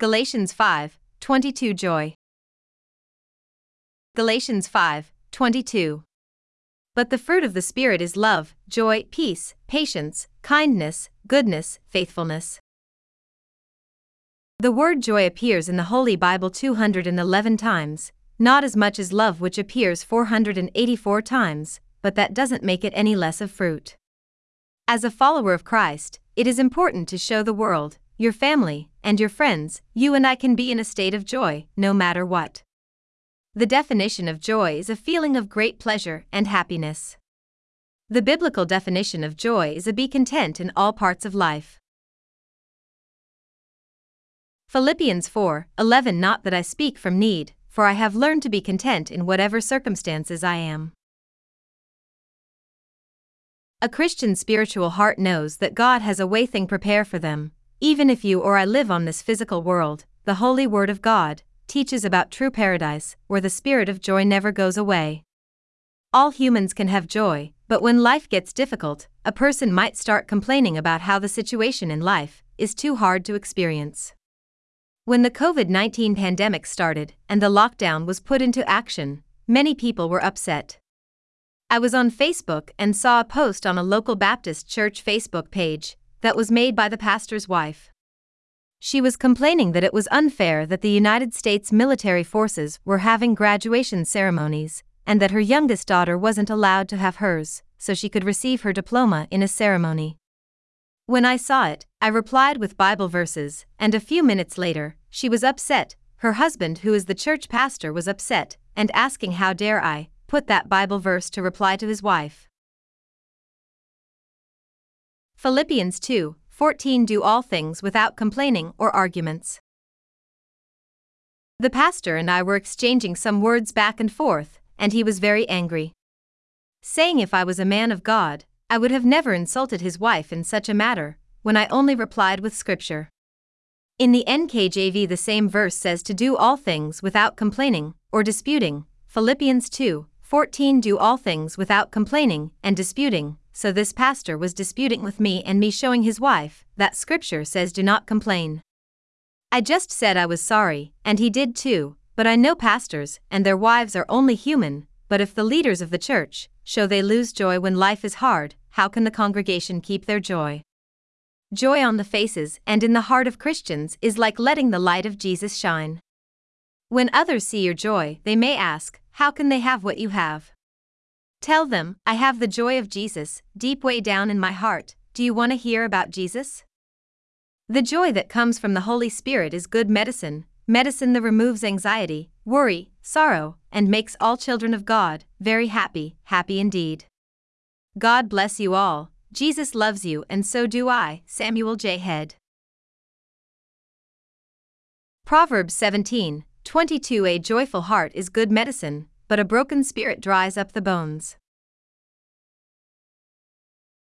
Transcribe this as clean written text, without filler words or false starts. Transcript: Galatians 5:22 Joy. Galatians 5:22. But the fruit of the Spirit is love, joy, peace, patience, kindness, goodness, faithfulness. The word joy appears in the Holy Bible 211 times, not as much as love, which appears 484 times, but that doesn't make it any less of fruit. As a follower of Christ, it is important to show the world, your family, and your friends, you and I can be in a state of joy, no matter what. The definition of joy is a feeling of great pleasure and happiness. The biblical definition of joy is to be content in all parts of life. Philippians 4:11 Not that I speak from need, for I have learned to be content in whatever circumstances I am. A Christian spiritual heart knows that God has a way thing prepare for them, even if you or I live on this physical world. The Holy Word of God teaches about true paradise, where the spirit of joy never goes away. All humans can have joy, but when life gets difficult, a person might start complaining about how the situation in life is too hard to experience. When the COVID-19 pandemic started and the lockdown was put into action, many people were upset. I was on Facebook and saw a post on a local Baptist church Facebook page that was made by the pastor's wife. She was complaining that it was unfair that the United States military forces were having graduation ceremonies, and that her youngest daughter wasn't allowed to have hers, so she could receive her diploma in a ceremony. When I saw it, I replied with Bible verses, and a few minutes later, she was upset. Her husband, who is the church pastor, was upset, and asking how dare I put that Bible verse to reply to his wife. Philippians 2:14 Do all things without complaining or arguments. The pastor and I were exchanging some words back and forth, and he was very angry, saying if I was a man of God, I would have never insulted his wife in such a matter, when I only replied with scripture. In the NKJV, the same verse says to do all things without complaining or disputing. Philippians 2:14 Do all things without complaining and disputing. So this pastor was disputing with me, and me showing his wife that scripture says do not complain. I just said I was sorry, and he did too, but I know pastors and their wives are only human, but if the leaders of the church show they lose joy when life is hard, how can the congregation keep their joy? Joy on the faces and in the heart of Christians is like letting the light of Jesus shine. When others see your joy, they may ask, how can they have what you have? Tell them, I have the joy of Jesus, deep way down in my heart. Do you want to hear about Jesus? The joy that comes from the Holy Spirit is good medicine that removes anxiety, worry, sorrow, and makes all children of God very happy indeed. God bless you all. Jesus loves you, and so do I. Samuel J. Head. Proverbs 17:22 A joyful heart is good medicine, but a broken spirit dries up the bones.